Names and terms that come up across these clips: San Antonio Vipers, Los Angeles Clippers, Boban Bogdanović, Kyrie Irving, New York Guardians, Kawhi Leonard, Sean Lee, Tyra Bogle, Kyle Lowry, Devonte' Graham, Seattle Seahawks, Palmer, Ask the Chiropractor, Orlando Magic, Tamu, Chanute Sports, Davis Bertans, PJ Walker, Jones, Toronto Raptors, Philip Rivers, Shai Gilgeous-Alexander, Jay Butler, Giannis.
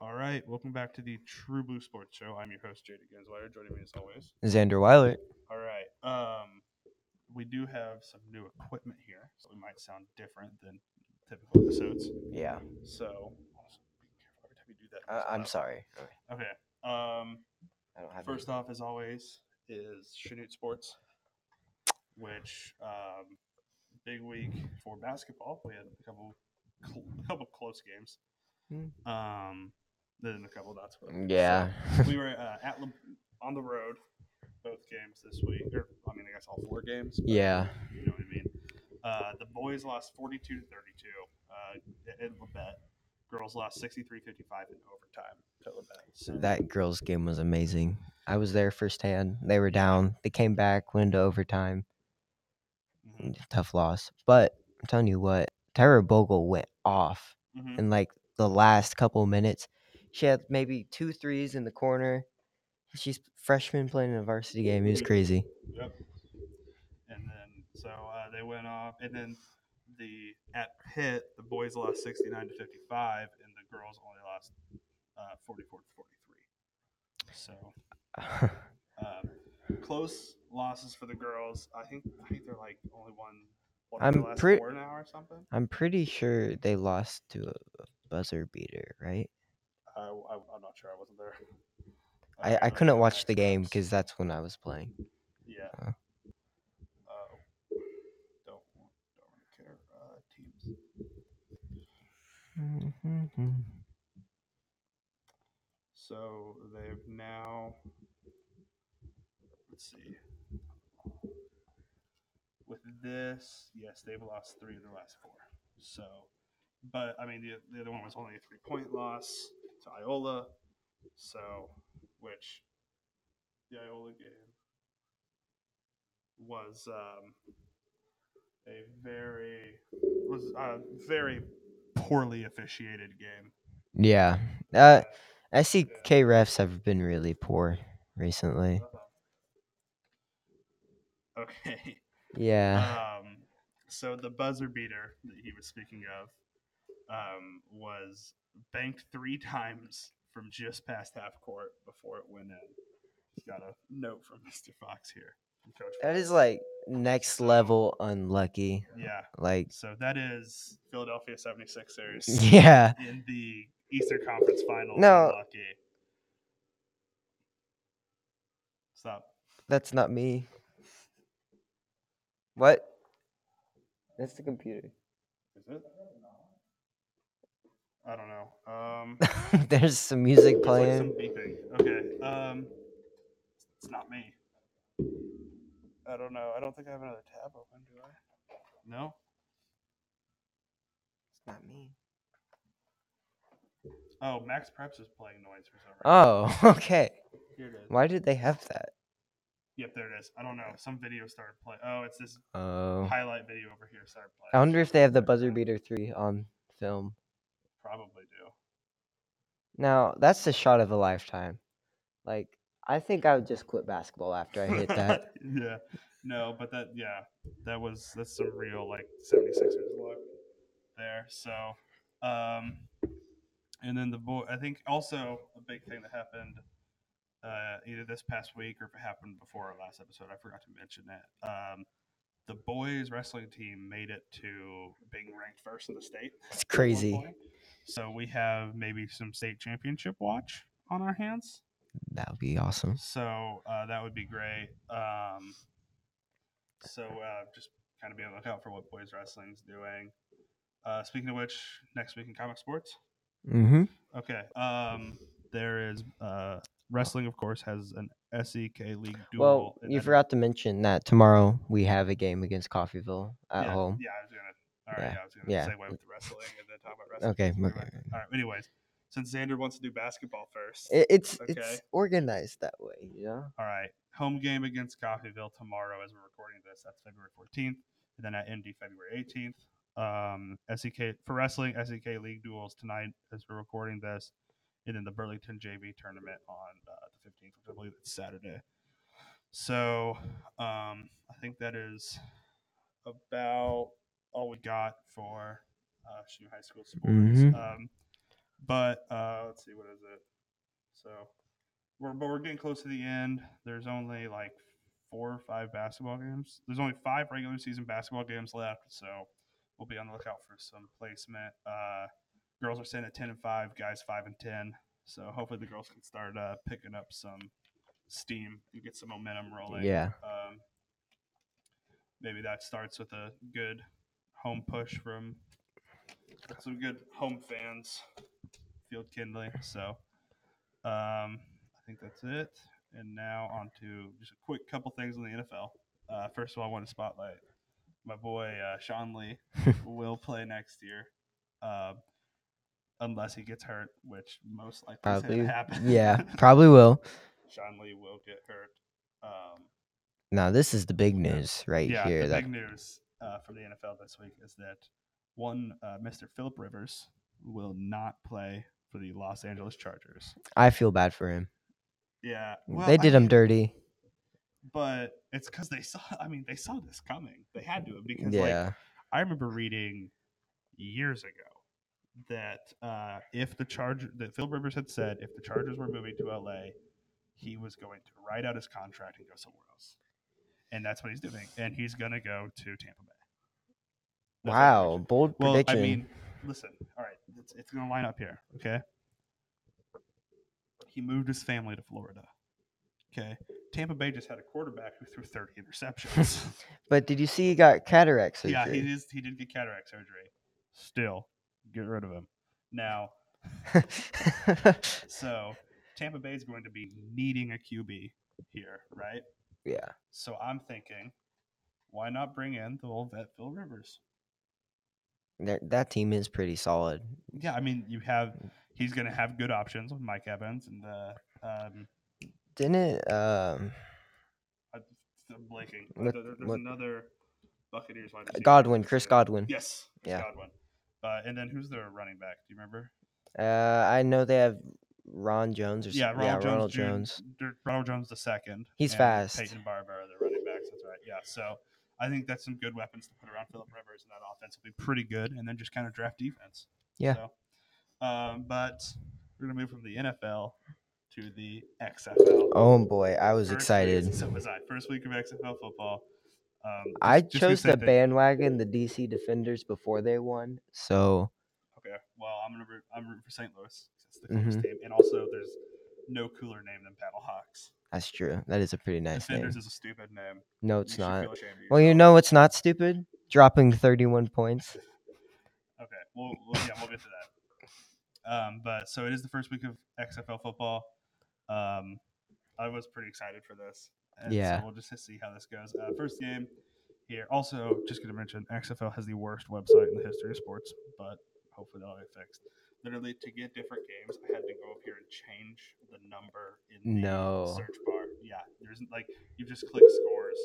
All right, welcome back to the True Blue Sports Show. I'm your host, Jada Gensweiler. Joining me as always, Xander Weiler. All right, we do have some new equipment here, so we might sound different than typical episodes. Yeah. So, be careful every time you do that. I'm sorry. Okay. I don't have. First off, as always, is Chanute Sports, which big week for basketball. We had a couple of close games. Then a couple of dots. Yeah. So we were on the road both games this week. Or, I mean, I guess all four games. But, yeah. You know what I mean? The boys lost 42-32 in Labette. Girls lost 63-55 in overtime to Labette. So. That girls game was amazing. I was there firsthand. They were down. They came back, went to overtime. Mm-hmm. Tough loss. But I'm telling you what, Tyra Bogle went off. Mm-hmm. And, like, the last couple of minutes. She had maybe 2 threes in the corner. She's freshman playing in a varsity game. It was crazy. Yep. And then so they went off. And then at Pitt, the boys lost 69-55, and the girls only lost 44-43. So close losses for the girls. I think they're like only one of the last four now or something. I'm pretty sure they lost to a buzzer beater, right? I'm not sure. I wasn't there. I couldn't watch the game because that's when I was playing. Yeah. Don't care. Teams. Mm-hmm. So they've now. Let's see. With this, yes, they've lost 3 of the last 4. So. But, I mean, the other one was only a 3-point loss to Iola, so, which the Iola game was a very poorly officiated game. Yeah. SEK refs have been really poor recently. Okay. Yeah. So, the buzzer beater that he was speaking of, was banked 3 times from just past half court before it went in. Got a note from Mr. Fox here. That is like next level unlucky. Yeah. Like, so that is Philadelphia 76ers. Yeah. In the Eastern Conference Finals. No. Unlucky. Stop. That's not me. What? That's the computer. Is it? I don't know. There's some music playing. Like some beeping. Okay. It's not me. I don't know. I don't think I have another tab open, do I? No? It's not me. Oh, Max Preps is playing noise for some reason. Oh, okay. Here it is. Why did they have that? Yep, there it is. I don't know. Some video started playing. Oh, it's this highlight video over here started playing. I wonder if they have the buzzer beater 3 on film. Probably do. Now, that's the shot of a lifetime. Like, I think I would just quit basketball after I hit that. Yeah. No, but that's some real, like, 76ers look there. So, and then I think also a big thing that happened either this past week or if it happened before our last episode, I forgot to mention that. The boys wrestling team made it to being ranked first in the state. It's crazy. So we have maybe some state championship watch on our hands. That would be awesome. So that would be great. So just kind of be on the lookout for what boys wrestling is doing. Speaking of which, next week in comic sports. Mm-hmm. Okay. There is wrestling, of course, has an SEK League duel. Well, you forgot to mention that tomorrow we have a game against Coffeeville at home. Yeah, I was going to. All right, yeah, I was going to say why with the wrestling and then talk about wrestling. Okay. All right, anyways, since Xander wants to do basketball first. It's organized that way, you know? All right, home game against Coffeeville tomorrow as we're recording this. That's February 14th. And then at MD, February 18th. SEK for wrestling, SEK League duels tonight as we're recording this. And then the Burlington JV tournament on the 15th, which I believe it's Saturday. So I think that is about all we got for High School sports. Mm-hmm. But let's see, what is it? So we're getting close to the end. There's only like 4 or 5 basketball games. There's only 5 regular season basketball games left. So we'll be on the lookout for some placement. Girls are sitting at 10 and 5, guys 5 and 10. So hopefully the girls can start picking up some steam and get some momentum rolling. Yeah. Maybe that starts with a good home push from some good home fans, field kindling. So I think that's it. And now on to just a quick couple things in the NFL. First of all, I want to spotlight my boy Sean Lee will play next year. Unless he gets hurt, which most likely probably happen. Yeah, probably will. Sean Lee will get hurt. Now, this is the big news here. The big news for the NFL this week is that Mr. Philip Rivers will not play for the Los Angeles Chargers. I feel bad for him. Yeah. Well, they did him dirty. But it's because they saw this coming. They had to, because I remember reading years ago that that Phil Rivers had said if the Chargers were moving to LA, he was going to write out his contract and go somewhere else. And that's what he's doing. And he's going to go to Tampa Bay. That's wow, bold prediction. Well, I mean, listen, all right, it's going to line up here, okay? He moved his family to Florida, okay? Tampa Bay just had a quarterback who threw 30 interceptions. But did you see he got cataract surgery? Yeah, he did get cataract surgery. Still. Get rid of him now. So Tampa Bay is going to be needing a QB here, right? Yeah. So I'm thinking, why not bring in the old vet Phil Rivers? That team is pretty solid. Yeah, I mean, he's going to have good options with Mike Evans and I'm blanking. There's another Buccaneers wide receiver. Godwin, Chris Godwin. Yes. Yeah. Godwin. And then who's their running back? Do you remember? I know they have Ron Jones. Ronald Jones. Ronald Jones the second. He's fast. Peyton Barber are their running backs. That's right. Yeah. So I think that's some good weapons to put around Philip Rivers, and that offense will be pretty good. And then just kind of draft defense. Yeah. So, but we're gonna move from the NFL to the XFL. Oh boy, I was excited. So was I. First week of XFL football. I chose the bandwagon, the DC Defenders, before they won. So, okay. Well, I'm rooting for St. Louis. It's the coolest team, and also there's no cooler name than Battle Hawks. That's true. That is a pretty nice Defenders name. Defenders is a stupid name. No, it's not. Well, you know what's not stupid? Dropping 31 points. Okay. Well, we'll get to that. But so it is the first week of XFL football. I was pretty excited for this. And so we'll just see how this goes. First game here. Also, just going to mention, XFL has the worst website in the history of sports, but hopefully that'll get fixed. Literally, to get different games, I had to go up here and change the number in the search bar. Yeah, there's you just click scores,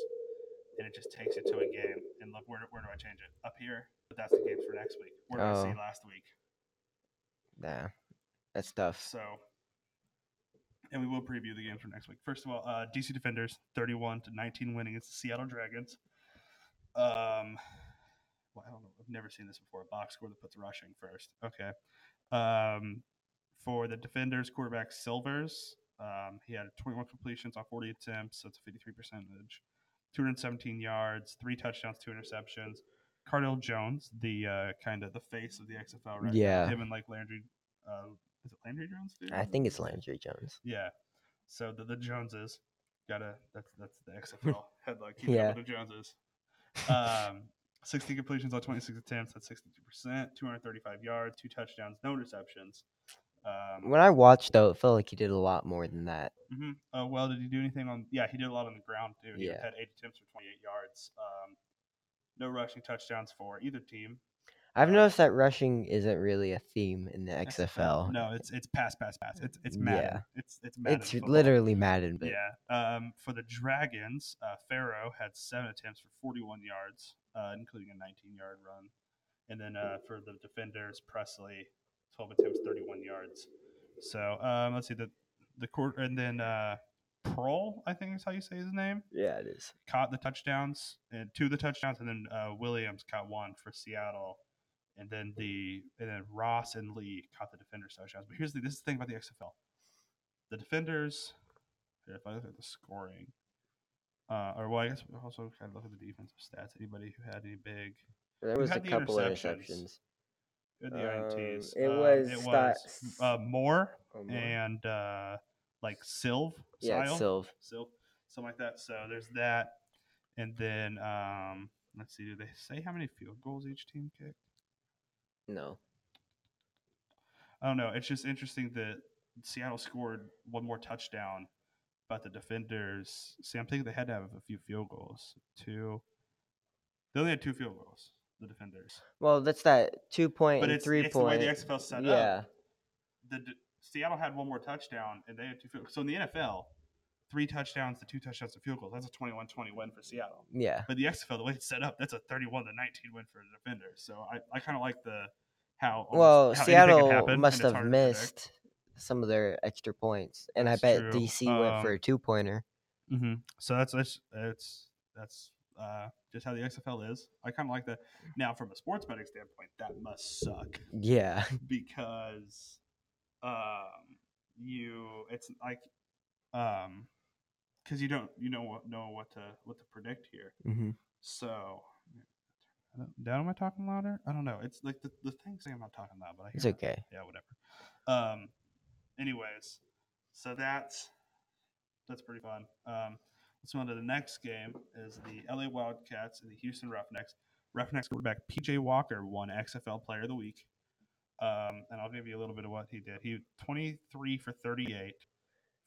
and it just takes it to a game. And look, where do I change it? Up here, but that's the games for next week. Where did I see last week? Nah, that's tough. So. And we will preview the game for next week. First of all, DC Defenders 31-19 winning against the Seattle Dragons. I don't know. I've never seen this before. A box score that puts rushing first. Okay. For the Defenders, quarterback Silvers, he had 21 completions on 40 attempts, so it's a 53%, 217 yards, 3 touchdowns, 2 interceptions. Cardell Jones, the kind of the face of the XFL, right? Yeah. Him and Landry. Is it Landry Jones? Dude? I think it's Landry Jones. Yeah. So the Joneses that's the XFL headline. Keep up with the Joneses. 16 completions on 26 attempts. That's 62%. 235 yards. 2 touchdowns. No interceptions. When I watched though, it felt like he did a lot more than that. Mm-hmm. Well, did he do anything on? Yeah, he did a lot on the ground too. He had 8 attempts for 28 yards. No rushing touchdowns for either team. I've noticed that rushing isn't really a theme in the XFL. No, it's pass. It's Madden. Yeah. It's Madden. It's football. Literally Madden. But... Yeah. For the Dragons, Farrow had 7 attempts for 41 yards, including a 19-yard run. And then for the Defenders, Presley, 12 attempts, 31 yards. So let's see the court, and then Prohl, I think is how you say his name. Yeah, it is. Caught the touchdowns, and then Williams caught one for Seattle. and then Ross and Lee caught the Defenders touchdowns. But here's the thing about the XFL. The Defenders, if I look at the scoring, I guess we also kind of look at the defensive stats. Anybody who had any big, there was a couple of interceptions. The INTs. It was Moore and like Silv, something like that. So there's that, and then let's see. Do they say how many field goals each team kicked? No. I don't know. It's just interesting that Seattle scored one more touchdown, but the Defenders. See, I'm thinking they had to have a few field goals. Two. They only had two field goals. The Defenders. Well, that's that 2 point but and it's, 3 point. It's the way the XFL set up. Seattle had one more touchdown and they had two field goals. So in the NFL, three touchdowns to two touchdowns to field goals. That's a 21-20 win for Seattle. Yeah. But the XFL, the way it's set up, that's a 31-19 win for the Defenders. So I kind of like how Seattle must have missed some of their extra points, and that's true. DC went for a 2-pointer. Mm-hmm. So that's just how the XFL is. I kind of like that. Now, from a sports betting standpoint, that must suck. Yeah. Because because you don't know what to predict here. Mm-hmm. So, am I talking louder? I don't know. It's like the thing saying I'm not talking loud, but I hear it's okay. Yeah, whatever. Anyways, so that's pretty fun. Let's move on to the next game. Is the LA Wildcats and the Houston Roughnecks. Roughnecks quarterback PJ Walker won XFL Player of the Week. And I'll give you a little bit of what he did. He 23 for 38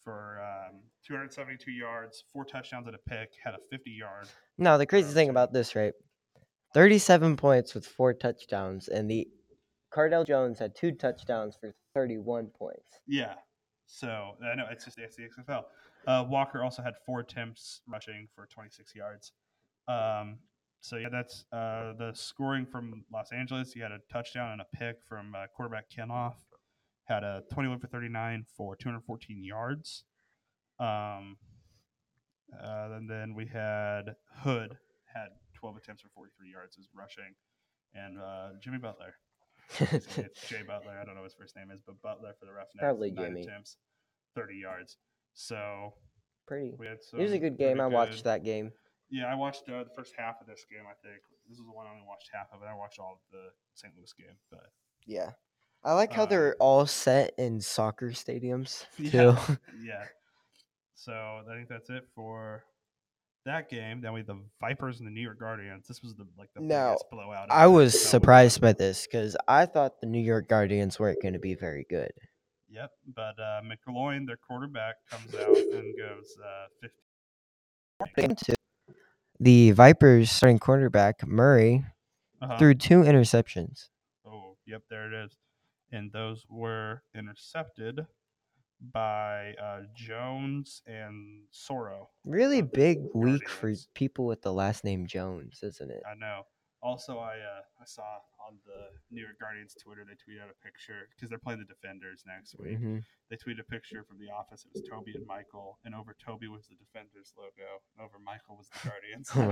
for 272 yards, 4 touchdowns and a pick, had a 50-yard. No, the crazy thing about this, right? 37 points with 4 touchdowns, and the Cardell Jones had 2 touchdowns for 31 points. Yeah. So, I know, it's the XFL. Walker also had 4 attempts rushing for 26 yards. That's the scoring from Los Angeles. He had a touchdown and a pick from quarterback Kenoff. Had a 21 for 39 for 214 yards. And then we had Hood had 12 attempts for 43 yards as rushing. And Jimmy Butler. It's Jay Butler. I don't know his first name is, but Butler for the Roughnecks. Probably 9 Jimmy. Attempts, 30 yards. So pretty. It was a good game. I watched that game. Yeah, I watched the first half of this game. I think this is the one I only watched half of it. I watched all of the St. Louis game, but yeah, I like how they're all set in soccer stadiums too. Yeah, yeah. So I think that's it for that game. Then we had the Vipers and the New York Guardians. This was the biggest blowout. I was surprised by this because I thought the New York Guardians weren't going to be very good. Yep, but McElwain, their quarterback, comes out and goes 15. The Vipers starting quarterback, Murray, threw 2 interceptions. Oh, yep, there it is. And those were intercepted by Jones and Soro. Really big week for people with the last name Jones, isn't it? I know. Also, I saw on the New York Guardians Twitter, they tweeted out a picture, because they're playing the Defenders next week. Mm-hmm. They tweeted a picture from The Office. It was Toby and Michael, and over Toby was the Defenders logo, and over Michael was the Guardians. So I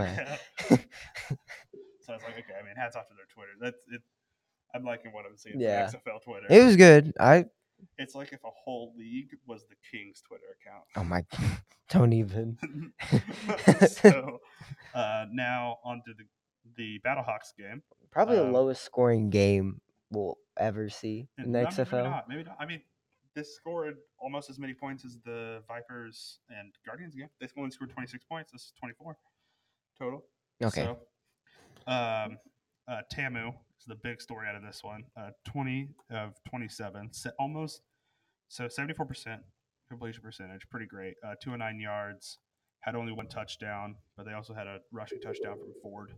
was like, okay, I mean, hats off to their Twitter. That's it. I'm liking what I'm seeing. Yeah. The XFL Twitter. It was good. It's like if a whole league was the Kings Twitter account. Oh, my God. Don't even. So now on to the Battle Hawks game. Probably the lowest scoring game we'll ever see in the XFL. Maybe not. I mean, this scored almost as many points as the Vipers and Guardians game. They only scored 26 points. This is 24 total. Okay. So, Tamu is the big story out of this one. 20 of 27. Almost. So 74% completion percentage. Pretty great. 209 yards. Had only 1 touchdown, but they also had a rushing touchdown from Ford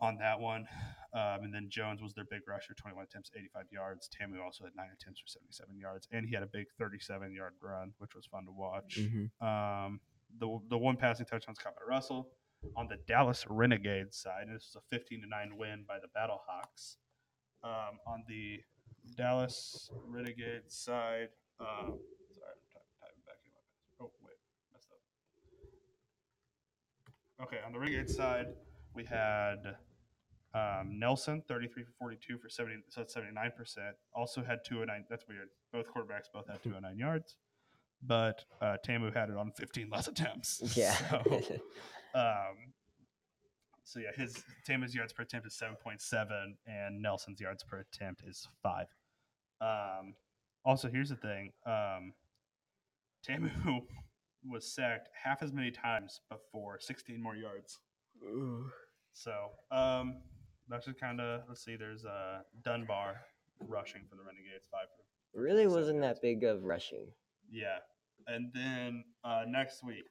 on that one. And then Jones was their big rusher, 21 attempts, 85 yards. Tamu also had 9 attempts for 77 yards. And he had a big 37-yard run, which was fun to watch. Mm-hmm. The one passing touchdown's caught by Russell. On the Dallas Renegades side, and this was a 15-9 win by the Battle Hawks. On the Dallas Renegades side, sorry, I'm typing back in my... Oh, wait, messed up. Okay, on the Renegades side, we had Nelson, 33 for 42 for 70, so that's 79%. Also had 209. That's weird. Both quarterbacks both had 209 yards. But Tamu had it on 15 less attempts. Yeah. So yeah, his Tamu's yards per attempt is 7.7, and Nelson's yards per attempt is 5. Also, here's the thing. Tamu was sacked half as many times before 16 more yards. Ooh. So that's just kind of, let's see, there's Dunbar rushing for the Renegades. 5. Really wasn't that big of rushing. Yeah. And then next week,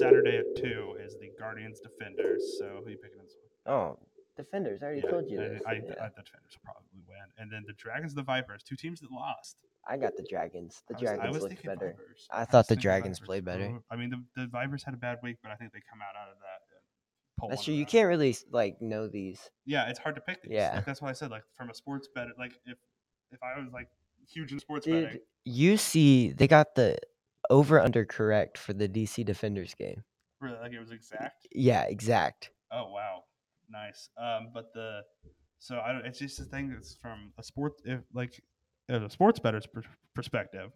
Saturday at 2 is the Guardians Defenders. So who are you picking this one? Oh, Defenders. I already told you this. I the Defenders will probably win. And then the Dragons, the Vipers, two teams that lost. I got the Dragons. The Dragons looked better. Vipers. I thought the Dragons played better. I mean, the Vipers had a bad week, but I think they come out of that. That's true. You can't really know these. Yeah, it's hard to pick these. Yeah, that's why I said from a sports bet. If I was huge in sports betting, you see, they got the over under correct for the DC Defenders game. Really, it was exact. Yeah, exact. Oh wow, nice. It's just a thing that's from a sports a sports bettor's perspective,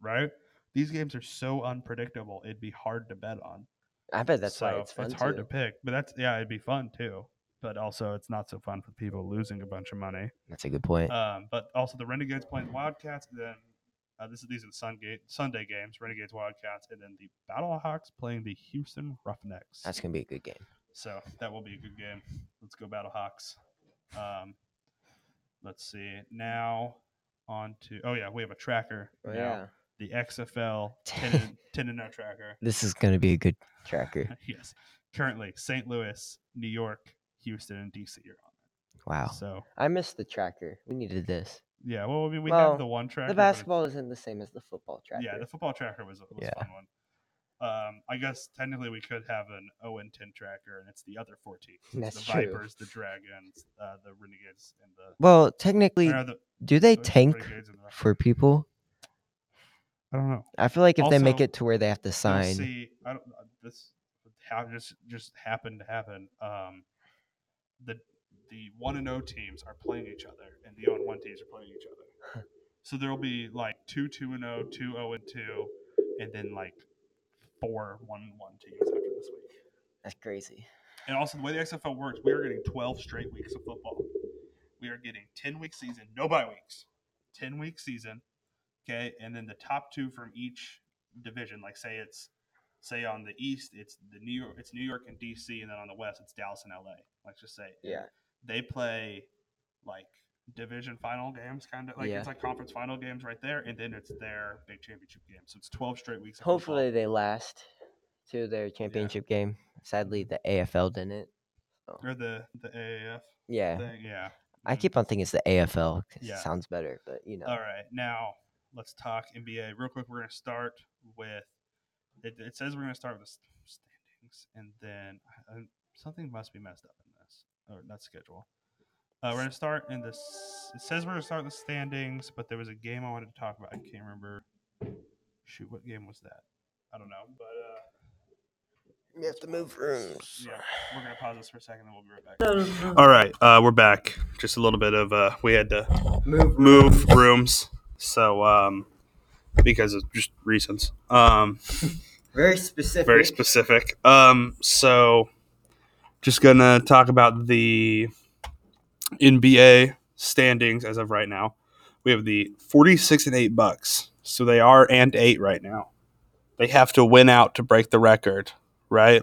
right? These games are so unpredictable; it'd be hard to bet on. I bet that's why it's fun. It's hard to pick, but it'd be fun too. But also, it's not so fun for people losing a bunch of money. That's a good point. But also, the Renegades playing the Wildcats. And then these are the Sunday games: Renegades, Wildcats, and then the Battle Hawks playing the Houston Roughnecks. That's gonna be a good game. So that will be a good game. Let's go Battle Hawks. Let's see now on to. Oh yeah, we have a tracker. Oh, yeah. The XFL 10-0 tracker. This is going to be a good tracker. Yes. Currently, St. Louis, New York, Houston, and DC are on it. Wow. So I missed the tracker. We needed this. Yeah. Well, I mean, we have the one tracker. The basketball isn't the same as the football tracker. Yeah, the football tracker was a fun one. I guess technically we could have an 0-10 tracker, and it's the other 4 teams. That's the true. Vipers, the Dragons, the Renegades, and the. Well, technically, do they tank for people? I don't know. I feel like if also, they make it to where they have to sign. See, this just happened to happen. The 1-0 teams are playing each other, and the 0-1 teams are playing each other. So there will be 2-2-0, 2-0-2, and then 4-1-1 teams after this week. That's crazy. And also the way the XFL works, we are getting 12 straight weeks of football. We are getting 10-week season, no bye weeks. 10-week season. Okay, and then the top 2 from each division, say on the East, it's New York and DC, and then on the West, it's Dallas and LA. Let's just say, yeah, they play division final games, kind of it's conference final games right there, and then it's their big championship game. So it's 12 straight weeks. Hopefully, they last to their championship game. Sadly, the AFL didn't. So. Or the AAF. Yeah, thing. Yeah. I keep on thinking it's the AFL. It sounds better, but All right, now. Let's talk NBA real quick. We're going to start with it says we're going to start with the standings, and then something must be messed up in this or that schedule. We're going to start in this. It says we're going to start with the standings, but there was a game I wanted to talk about. I can't remember. Shoot, what game was that? I don't know, but we have to move rooms. Yeah, we're going to pause this for a second, and we'll be right back. All right, we're back. Just a little bit of we had to move rooms. So, because of just reasons. Very specific. Very specific. So, just going to talk about the NBA standings as of right now. We have the 46-8 Bucks. So, they are 8 right now. They have to win out to break the record, right?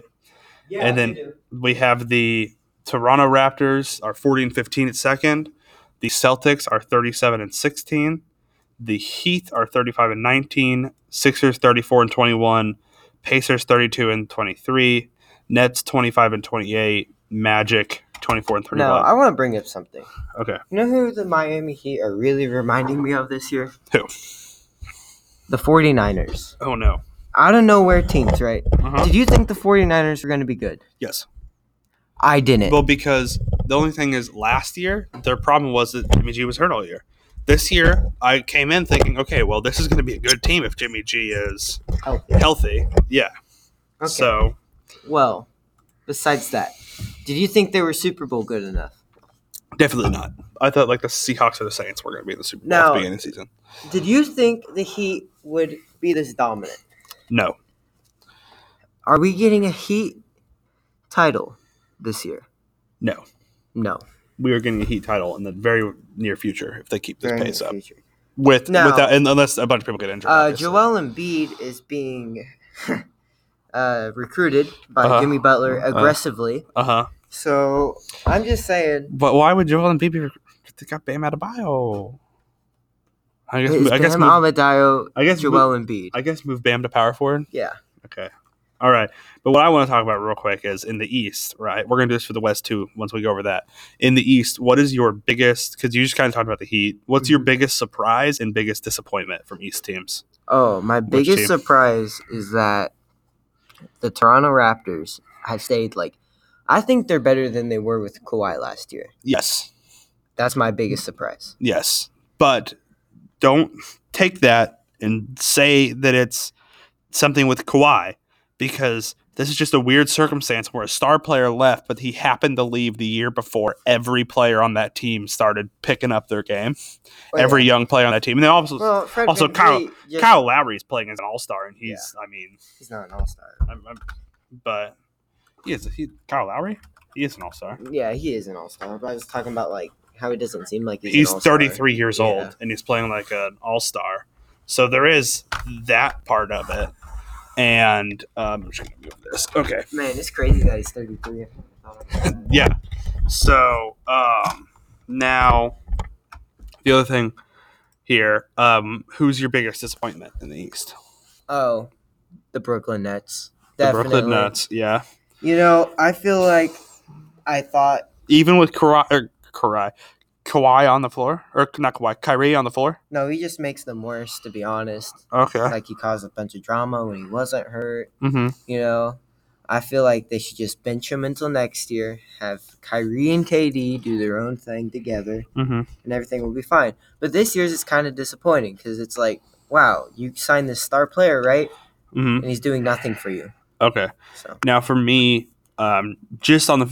Yeah, and then we have the Toronto Raptors are 40-15 at second. The Celtics are 37-16. The Heat are 35-19, Sixers 34-21, Pacers 32-23, Nets 25-28, Magic 24-31. No, I want to bring up something. Okay. You know who the Miami Heat are really reminding me of this year? Who? The 49ers. Oh, no. Out of nowhere teams, right? Uh-huh. Did you think the 49ers were going to be good? Yes. I didn't. Well, because the only thing is last year, their problem was that Jimmy G was hurt all year. This year, I came in thinking, okay, well, this is going to be a good team if Jimmy G is healthy. Yeah. Okay. So, well, besides that, did you think they were Super Bowl good enough? Definitely not. I thought like the Seahawks or the Saints were going to be in the Super Bowl at the beginning of the season. Did you think the Heat would be this dominant? No. Are we getting a Heat title this year? No. No. We are getting a Heat title in the very near future if they keep this pace up. Unless a bunch of people get injured. Joel Embiid is being recruited by Jimmy Butler aggressively. So I'm just saying. But why would Joel Embiid be recruited? They got Bam Adebayo. I guess move Bam to power forward. Yeah. Okay. All right. But what I want to talk about real quick is in the East, right? We're going to do this for the West too once we go over that. In the East, what is your biggest – because you just kind of talked about the Heat. What's your biggest surprise and biggest disappointment from East teams? Oh, my biggest surprise is that the Toronto Raptors have stayed like – I think they're better than they were with Kawhi last year. Yes. That's my biggest surprise. Yes. But don't take that and say that it's something with Kawhi. Because this is just a weird circumstance where a star player left, but he happened to leave the year before every player on that team started picking up their game. Well, every young player on that team. And then also Kyle Lowry is playing as an all-star, and he's, I mean... He's not an all-star. But he Kyle Lowry? He is an all-star. Yeah, he is an all-star. But I was talking about like how he doesn't seem like he's an all-star. He's 33 years old, and he's playing like an all-star. So there is that part of it. And I'm just gonna move this. Okay. Man, it's crazy that he's 33. Yeah. So now the other thing here, who's your biggest disappointment in the East? Oh, the Brooklyn Nets. Definitely. The Brooklyn Nets, yeah. You know, I feel like I thought even with Kawhi on the floor? Or not Kawhi, Kyrie on the floor? No, he just makes them worse, to be honest. Okay. Like, he caused a bunch of drama when he wasn't hurt. Mm-hmm. You know, I feel like they should just bench him until next year, have Kyrie and KD do their own thing together, and everything will be fine. But this year's is kind of disappointing because it's like, wow, you signed this star player, right? Mm-hmm. And he's doing nothing for you. Okay. So. Now, for me... I'm telling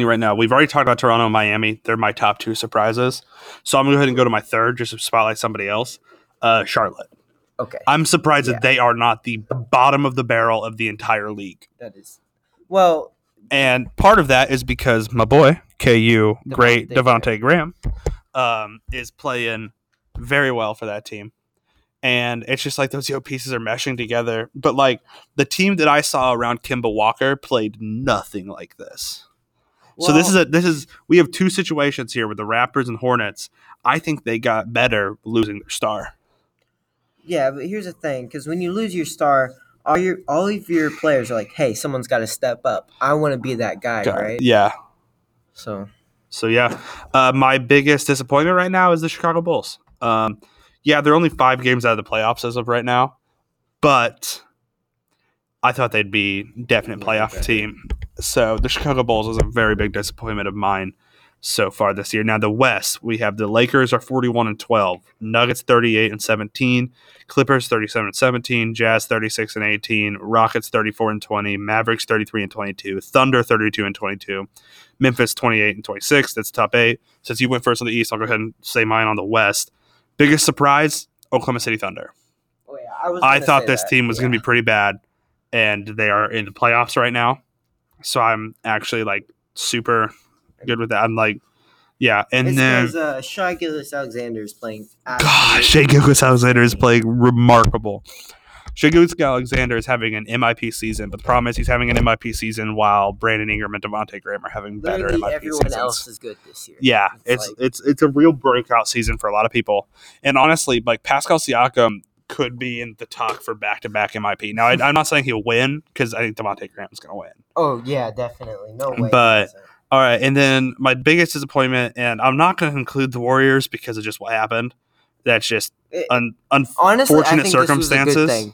you right now, we've already talked about Toronto and Miami. They're my top two surprises. So I'm going to go ahead and go to my third just to spotlight somebody else. Charlotte. Okay. I'm surprised that they are not the bottom of the barrel of the entire league. That is. Well. And part of that is because my boy, KU, great Devonte' Graham, is playing very well for that team. And it's just like those pieces are meshing together. But like the team that I saw around Kemba Walker played nothing like this. Well, so we have two situations here with the Raptors and Hornets. I think they got better losing their star. Yeah, but here's the thing, because when you lose your star, all of your players are like, hey, someone's got to step up. I want to be that guy, right? Yeah. So yeah, my biggest disappointment right now is the Chicago Bulls. Yeah, they're only 5 games out of the playoffs as of right now, but I thought they'd be definite playoff team. So the Chicago Bulls is a very big disappointment of mine so far this year. Now the West, we have the Lakers are 41-12, Nuggets 38-17, Clippers 37-17, Jazz 36-18, Rockets 34-20, Mavericks 33-22, Thunder 32-22, Memphis 28-26. That's top 8. Since you went first on the East, I'll go ahead and say mine on the West. Biggest surprise, Oklahoma City Thunder. Oh, yeah. I thought this team was going to be pretty bad, and they are in the playoffs right now. So I'm actually, like, super good with that. I'm like, yeah. And then Shai Gilgeous-Alexander is playing. Shai Gilgeous-Alexander is playing remarkable. Shai Gilgeous-Alexander is having an MIP season, but the problem is he's having an MIP season while Brandon Ingram and Devonte' Graham are having better MIP seasons. Everyone else is good this year. Yeah, it's a real breakout season for a lot of people. And honestly, like Pascal Siakam could be in the talk for back-to-back MIP. Now, I'm not saying he'll win because I think Devonte' Graham is going to win. Oh, yeah, definitely. No way. But all right, and then my biggest disappointment, and I'm not going to include the Warriors because of just what happened. That's just unfortunate circumstances.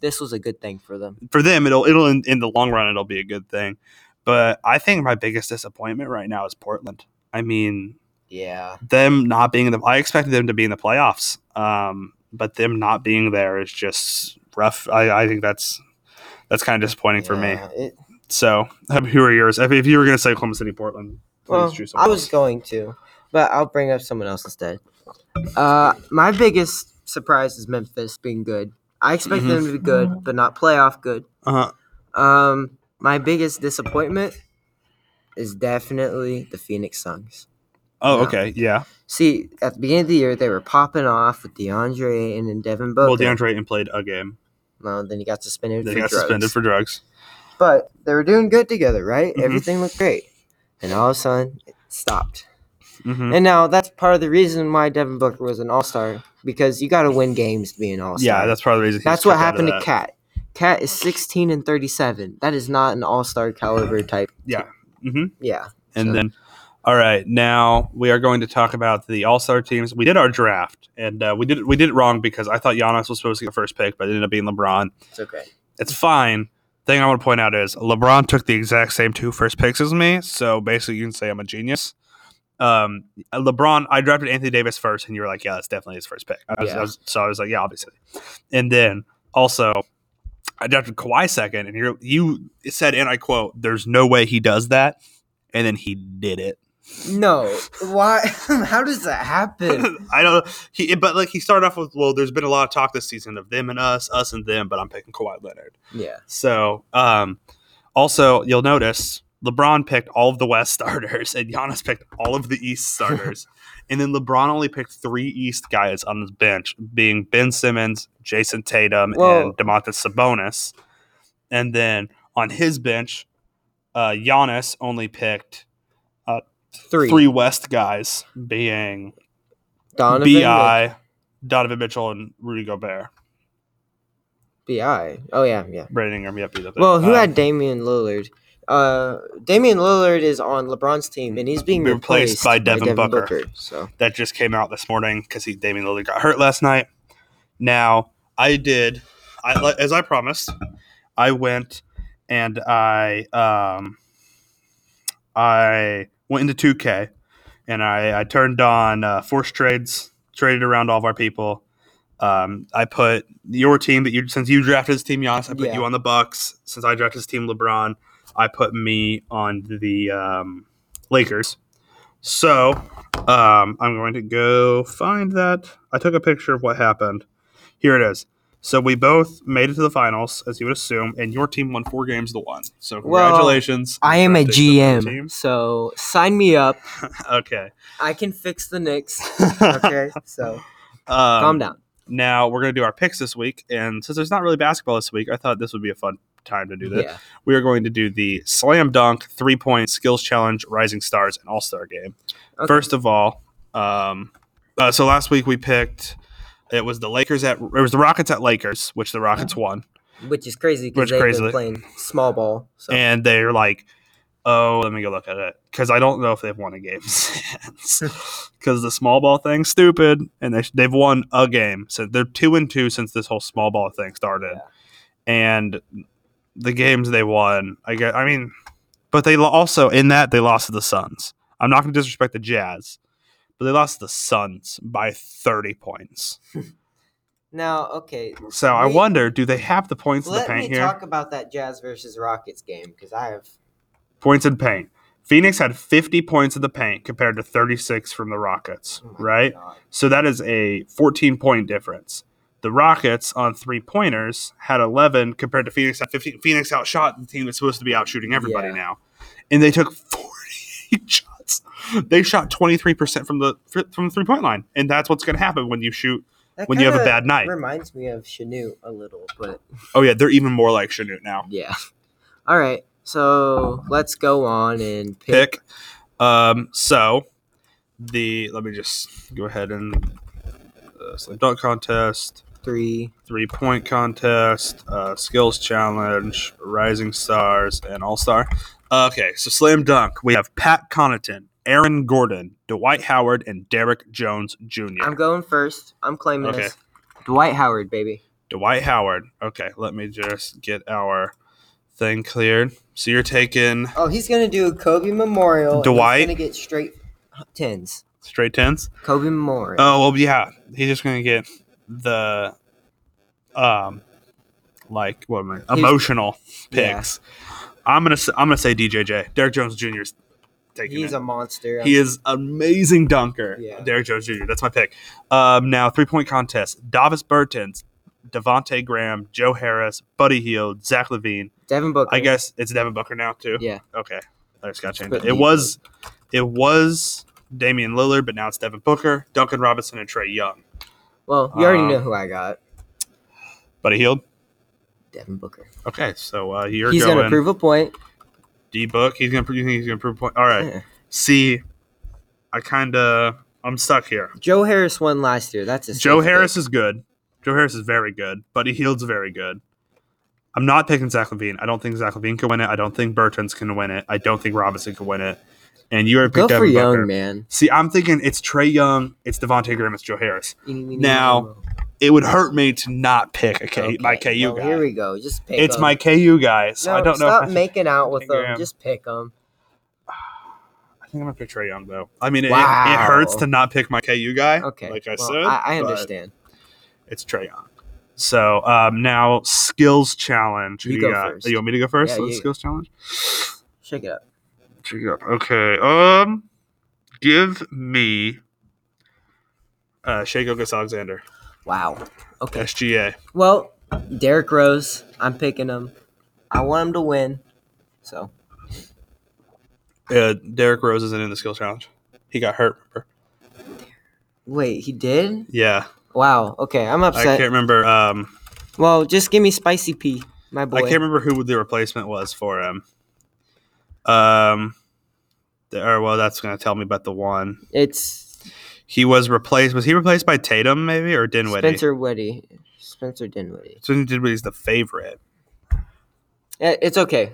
This was a good thing for them. For them, it'll in the long run, it'll be a good thing. But I think my biggest disappointment right now is Portland. I mean, them not being in the. I expected them to be in the playoffs, but them not being there is just rough. I think that's kind of disappointing for me. So, who are yours? If you were going to say Oklahoma City, Portland, please choose someone. I was going to. But I'll bring up someone else instead. My biggest surprise is Memphis being good. I expect them to be good, but not playoff good. My biggest disappointment is definitely the Phoenix Suns. Oh, okay, yeah. See, at the beginning of the year, they were popping off with DeAndre Ayton and Devin Booker. Well, DeAndre Ayton played a game. Well, then he got suspended for drugs. They got suspended for drugs. But they were doing good together, right? Mm-hmm. Everything looked great. And all of a sudden, it stopped. Mm-hmm. And now that's part of the reason why Devin Booker was an all-star, because you got to win games to be an all-star. Yeah, that's part of the reason. That's what happened to Cat. Cat is 16 and 37. That is not an all-star caliber type. Yeah. Mm-hmm. Yeah. And so. Then, all right, now we are going to talk about the all-star teams. We did our draft, and we did it wrong because I thought Giannis was supposed to get the first pick, but it ended up being LeBron. It's okay. It's fine. Thing I want to point out is LeBron took the exact same two first picks as me, so basically you can say I'm a genius. LeBron, I drafted Anthony Davis first, and you were like, yeah, that's definitely his first pick. I was like, yeah, obviously. And then also I drafted Kawhi second, and you said, and I quote, "There's no way he does that," and then he did it. No, why? How does that happen? I don't know. But like he started off with, well, there's been a lot of talk this season of them and us and them, but I'm picking Kawhi Leonard. Yeah. So, also you'll notice LeBron picked all of the West starters, and Giannis picked all of the East starters. And then LeBron only picked three East guys on his bench, being Ben Simmons, Jason Tatum, and Domantas Sabonis. And then on his bench, Giannis only picked three West guys, being Donovan Mitchell, and Rudy Gobert. B.I. Oh, yeah. Brandon Ingram, yep. Well, who had Damian Lillard? Damian Lillard is on LeBron's team, and he's being replaced by Devin Booker. So that just came out this morning because Damian Lillard got hurt last night. Now as I promised, I went and I went into 2K, and I turned on force trades, traded around all of our people. I put your team since you drafted this team, Giannis. I put you on the Bucks. Since I drafted this team, LeBron. I put me on the Lakers. So I'm going to go find that. I took a picture of what happened. Here it is. So we both made it to the finals, as you would assume, and your team won 4 games to 1. So congratulations. Well, I am a GM, so sign me up. Okay. I can fix the Knicks. Okay, so calm down. Now we're going to do our picks this week, and since there's not really basketball this week, I thought this would be a fun time to do that. Yeah. We are going to do the slam dunk, 3-point skills challenge, rising stars, and all-star game. Okay. First of all, so last week we picked it was the Rockets at Lakers, which the Rockets won, which is crazy because they've been playing small ball. So. And they're like, oh, let me go look at it because I don't know if they've won a game since because the small ball thing's stupid, and they've won a game, so they're 2-2 since this whole small ball thing started, and. The games they won, I guess. I mean, but they also in that they lost to the Suns. I'm not going to disrespect the Jazz, but they lost to the Suns by 30 points. Now, okay. So I wonder, do they have the points in the paint here? Let me talk about that Jazz versus Rockets game because I have points in paint. Phoenix had 50 points in the paint compared to 36 from the Rockets, right? God. So that is a 14-point difference. The Rockets on 3-pointers had 11 compared to Phoenix at 15. Phoenix outshot the team that's supposed to be out shooting everybody now, and they took 48 shots. They shot 23% from the 3-point line, and that's what's going to happen when you shoot when you have a bad night. Reminds me of Chanute a little, but oh yeah, they're even more like Chanute now. Yeah. All right, so let's go on and pick. So let me just go ahead and slam dunk contest. 3-point contest, skills challenge, rising stars, and all-star. Okay, so slam dunk. We have Pat Connaughton, Aaron Gordon, Dwight Howard, and Derrick Jones Jr. I'm going first. I'm claiming this. Dwight Howard, baby. Dwight Howard. Okay, let me just get our thing cleared. So you're taking... Oh, he's going to do a Kobe Memorial. Dwight. He's going to get straight 10s. Straight 10s? Kobe Memorial. Oh, well, yeah. He's just going to get... the emotional picks. I'm gonna say DJJ. Derrick Jones Jr. is taking He's it. A monster. He is amazing dunker. Yeah. Derrick Jones Jr. That's my pick. Now, three-point contest. Davis Bertans, Devonte' Graham, Joe Harris, Buddy Hield, Zach LaVine. Devin Booker. I guess it's Devin Booker now, too? Yeah. Okay. I just got to change it. It was Damian Lillard, but now it's Devin Booker, Duncan Robinson, and Trae Young. Well, you already know who I got. Buddy Hield? Devin Booker. Okay, so he's going to prove a point. D-Book, you think he's going to prove a point? All right. Yeah. See, I'm stuck here. Joe Harris won last year. That's his Joe Harris pick. Is good. Joe Harris is very good. Buddy Hield's very good. I'm not picking Zach LaVine. I don't think Zach LaVine can win it. I don't think Bertans can win it. I don't think Robinson can win it. And you are picking Devin Booker. Go for Young, man. See, I'm thinking it's Trae Young, it's Devonte' Graham, it's Joe Harris. Now, it would hurt me to not pick my KU guy. Here we go. Just pick It's my KU guy, so I don't know. Stop making out with them. Just pick them. I think I'm going to pick Trae Young, though. I mean, it hurts to not pick my KU guy, like I said. I understand. It's Trae Young. So, now, skills challenge. You go first. You want me to go first? Yeah, skills challenge? Shake it up. Okay. Give me Shai Gilgeous-Alexander. Wow. Okay. SGA. Well, Derrick Rose. I'm picking him. I want him to win. So. Derrick Rose isn't in the skills challenge. He got hurt. Remember? Wait, he did? Yeah. Wow. Okay, I'm upset. I can't remember. Well, just give me Spicy P, my boy. I can't remember who the replacement was for him. That's gonna tell me about the one. He was replaced. Was he replaced by Tatum, maybe, or Dinwiddie? Spencer Dinwiddie. So Dinwiddie's the favorite. It's okay.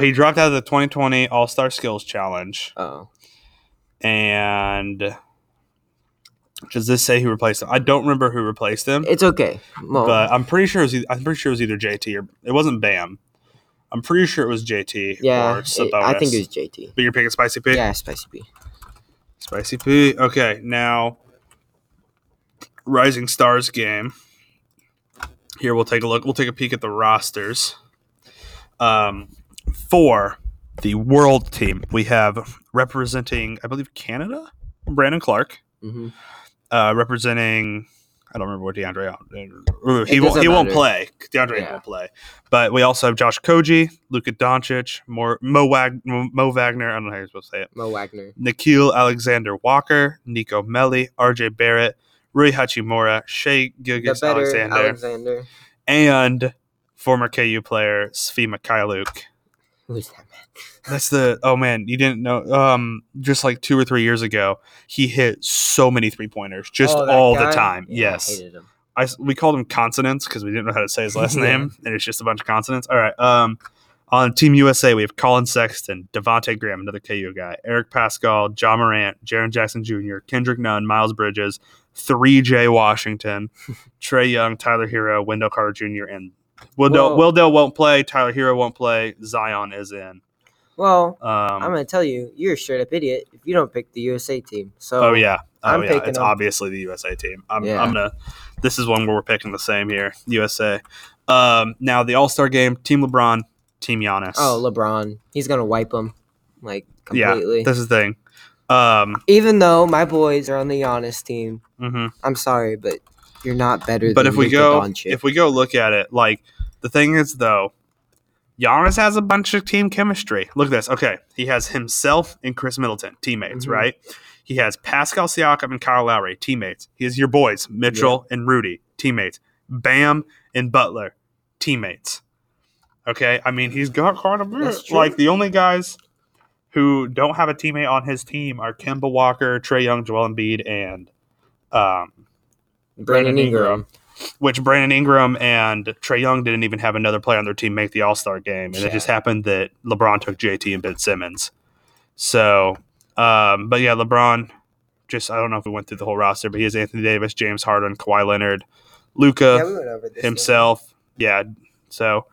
He dropped out of the 2020 All-Star Skills Challenge. Oh, and does this say who replaced him? I don't remember who replaced him. It's okay, well, but I'm pretty sure it was either JT or it wasn't Bam. I'm pretty sure it was JT. Yeah, or Sabonis. I think it was JT. But you're picking Spicy P? Yeah, Spicy P. Spicy P. Okay, now, Rising Stars game. Here, we'll take a look. We'll take a peek at the rosters. For the world team, we have representing, I believe, Canada? Brandon Clark. Mm-hmm. Representing... I don't remember what DeAndre. He won't play. DeAndre won't play. But we also have Josh Koji, Luka Doncic, Mo Wagner. I don't know how you're supposed to say it. Mo Wagner. Nickeil Alexander-Walker, Nico Melli, RJ Barrett, Rui Hachimura, Shai Gilgeous-Alexander, and former KU player Sfima Kailuke. Who's that man? That's you didn't know. Just like 2 or 3 years ago, he hit so many three-pointers all the time. Yeah, yes. I hated him. We called him Consonants because we didn't know how to say his last name, and it's just a bunch of consonants. All right. On Team USA, we have Colin Sexton, Devonte' Graham, another KU guy, Eric Pascal, Ja Morant, Jaren Jackson Jr., Kendrick Nunn, Miles Bridges, 3J Washington, Trae Young, Tyler Hero, Wendell Carter Jr., and Will Dell won't play. Tyler Hero won't play. Zion is in. Well, I'm going to tell you, you're a straight-up idiot if you don't pick the USA team. So I'm picking it's obviously the USA team. This is one where we're picking the same here, USA. Now, the All-Star game, Team LeBron, Team Giannis. Oh, LeBron. He's going to wipe them, completely. Yeah, that's the thing. Even though my boys are on the Giannis team, mm-hmm. I'm sorry, but you're not better than if we go look at it, the thing is, though, Giannis has a bunch of team chemistry. Look at this. Okay, he has himself and Chris Middleton, teammates, mm-hmm. right? He has Pascal Siakam and Kyle Lowry, teammates. He has your boys, Mitchell and Rudy, teammates. Bam and Butler, teammates. Okay, I mean, he's got quite a bit. The only guys who don't have a teammate on his team are Kemba Walker, Trae Young, Joel Embiid, and Brandon Ingram. Which Brandon Ingram and Trae Young didn't even have another player on their team make the All-Star game. And it just happened that LeBron took JT and Ben Simmons. So, LeBron, I don't know if we went through the whole roster, but he has Anthony Davis, James Harden, Kawhi Leonard, Luka himself. Yeah, so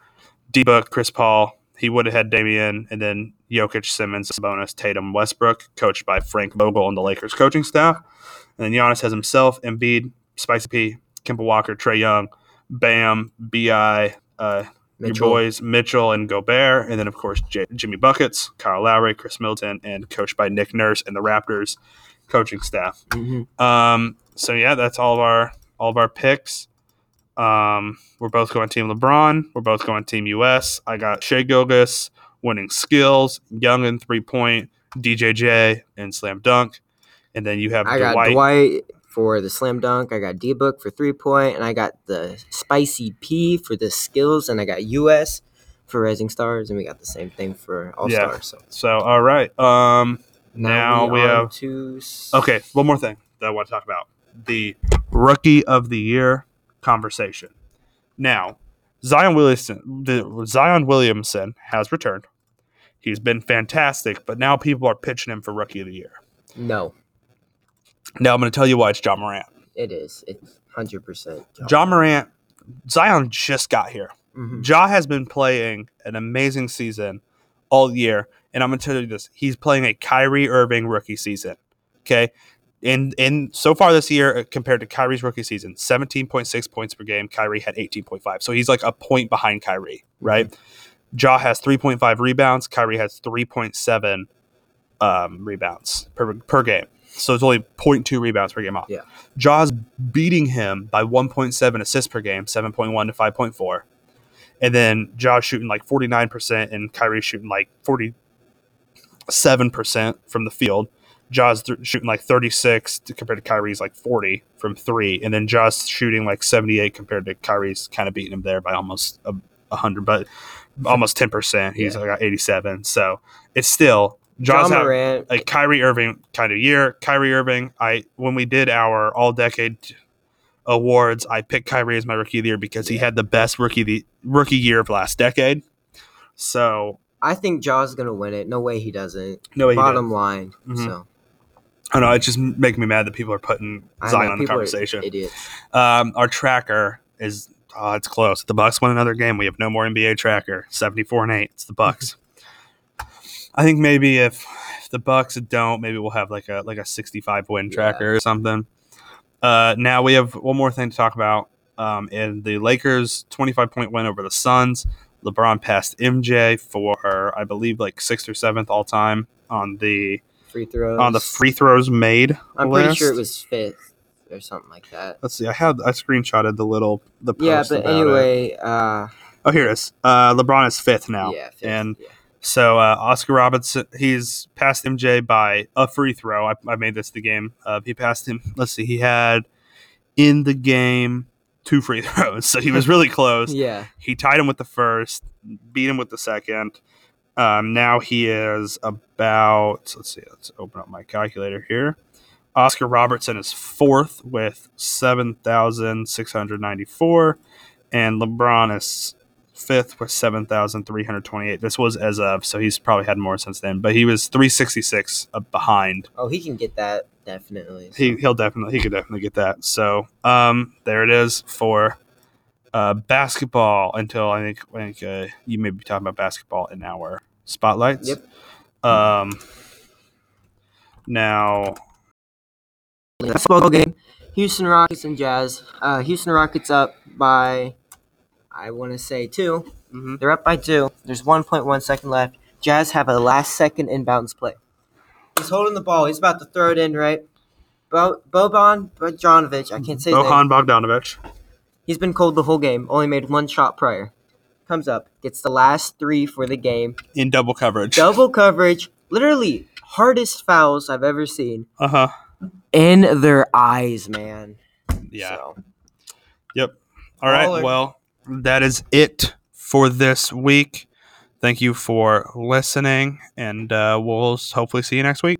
D-Book, Chris Paul, he would have had Damian, and then Jokic, Simmons, Sabonis, Tatum, Westbrook, coached by Frank Vogel and the Lakers coaching staff. And then Giannis has himself, Embiid, Spicy P, Kemba Walker, Trae Young, Bam, B.I., Mitchell. Your boys, Mitchell and Gobert, and then, of course, Jimmy Buckets, Kyle Lowry, Chris Middleton, and coached by Nick Nurse and the Raptors coaching staff. Mm-hmm. So, yeah, that's all of our picks. We're both going Team LeBron. We're both going Team US. I got Shai Gilgeous winning skills, Young and three-point, DJJ, and slam dunk. And then you have I got Dwight for the slam dunk. I got D-Book for three-point. And I got the Spicy P for the skills. And I got US for Rising Stars. And we got the same thing for All-Stars. Yeah. So, all right. Now we have okay, one more thing that I want to talk about. The Rookie of the Year conversation. Now, Zion Williamson has returned. He's been fantastic, but now people are pitching him for Rookie of the Year. No. Now I'm going to tell you why it's Ja Morant. It is. It's 100% Ja Morant. Zion just got here. Mm-hmm. Ja has been playing an amazing season all year, and I'm going to tell you this. He's playing a Kyrie Irving rookie season, okay? In so far this year, compared to Kyrie's rookie season, 17.6 points per game. Kyrie had 18.5. So he's like a point behind Kyrie, right? Mm-hmm. Ja has 3.5 rebounds. Kyrie has 3.7 rebounds per game. So it's only 0.2 rebounds per game off. Yeah. Ja's beating him by 1.7 assists per game, 7.1 to 5.4. And then Ja's shooting like 49% and Kyrie's shooting like 47% from the field. Ja's shooting like 36 compared to Kyrie's like 40 from three. And then Ja's shooting like 78 compared to Kyrie's kind of beating him there by almost 100, but almost 10%. He's like 87. So it's still... Ja's had a Kyrie Irving kind of year. Kyrie Irving, when we did our all-decade awards, I picked Kyrie as my Rookie of the Year because he had the best rookie year of last decade. So I think Ja's going to win it. No way he doesn't. No way. Bottom line. Mm-hmm. So I don't know. It's just making me mad that people are putting Zion on the conversation. Idiots. Our tracker is it's close. The Bucks won another game. We have no more NBA tracker. 74-8. It's the Bucks. I think maybe if the Bucks don't, maybe we'll have like a 65 win tracker or something. Now we have one more thing to talk about. In the Lakers' 25-point win over the Suns, LeBron passed MJ for I believe like 6th or 7th all time on the free throws made. I'm pretty sure it was 5th or something like that. Let's see. I screenshotted the post. Yeah, but anyway. Here it is. LeBron is 5th now. Yeah, 5th, and. Yeah. So Oscar Robertson, he's passed MJ by a free throw. I made this the game. He passed him. Let's see. He had in the game 2 free throws, so he was really close. Yeah. He tied him with the first, beat him with the second. Now he is about. Let's see. Let's open up my calculator here. Oscar Robertson is 4th with 7,694, and LeBron is 5th with 7,328. This was as of, so he's probably had more since then. But he was 366 behind. Oh, he can get that definitely. So. He could definitely get that. So there it is for basketball. Until I think you may be talking about basketball in our spotlights. Yep. Now basketball game. Houston Rockets and Jazz. Houston Rockets up by. I want to say 2. Mm-hmm. They're up by 2. There's 1.1 second left. Jazz have a last-second inbounds play. He's holding the ball. He's about to throw it in, right? Boban Bogdanović. I can't say that. Boban Bogdanović. He's been cold the whole game. Only made 1 shot prior. Comes up. Gets the last 3 for the game. In double coverage. Literally hardest fouls I've ever seen. Uh-huh. In their eyes, man. Yeah. So. Yep. All right, well... That is it for this week. Thank you for listening, and we'll hopefully see you next week.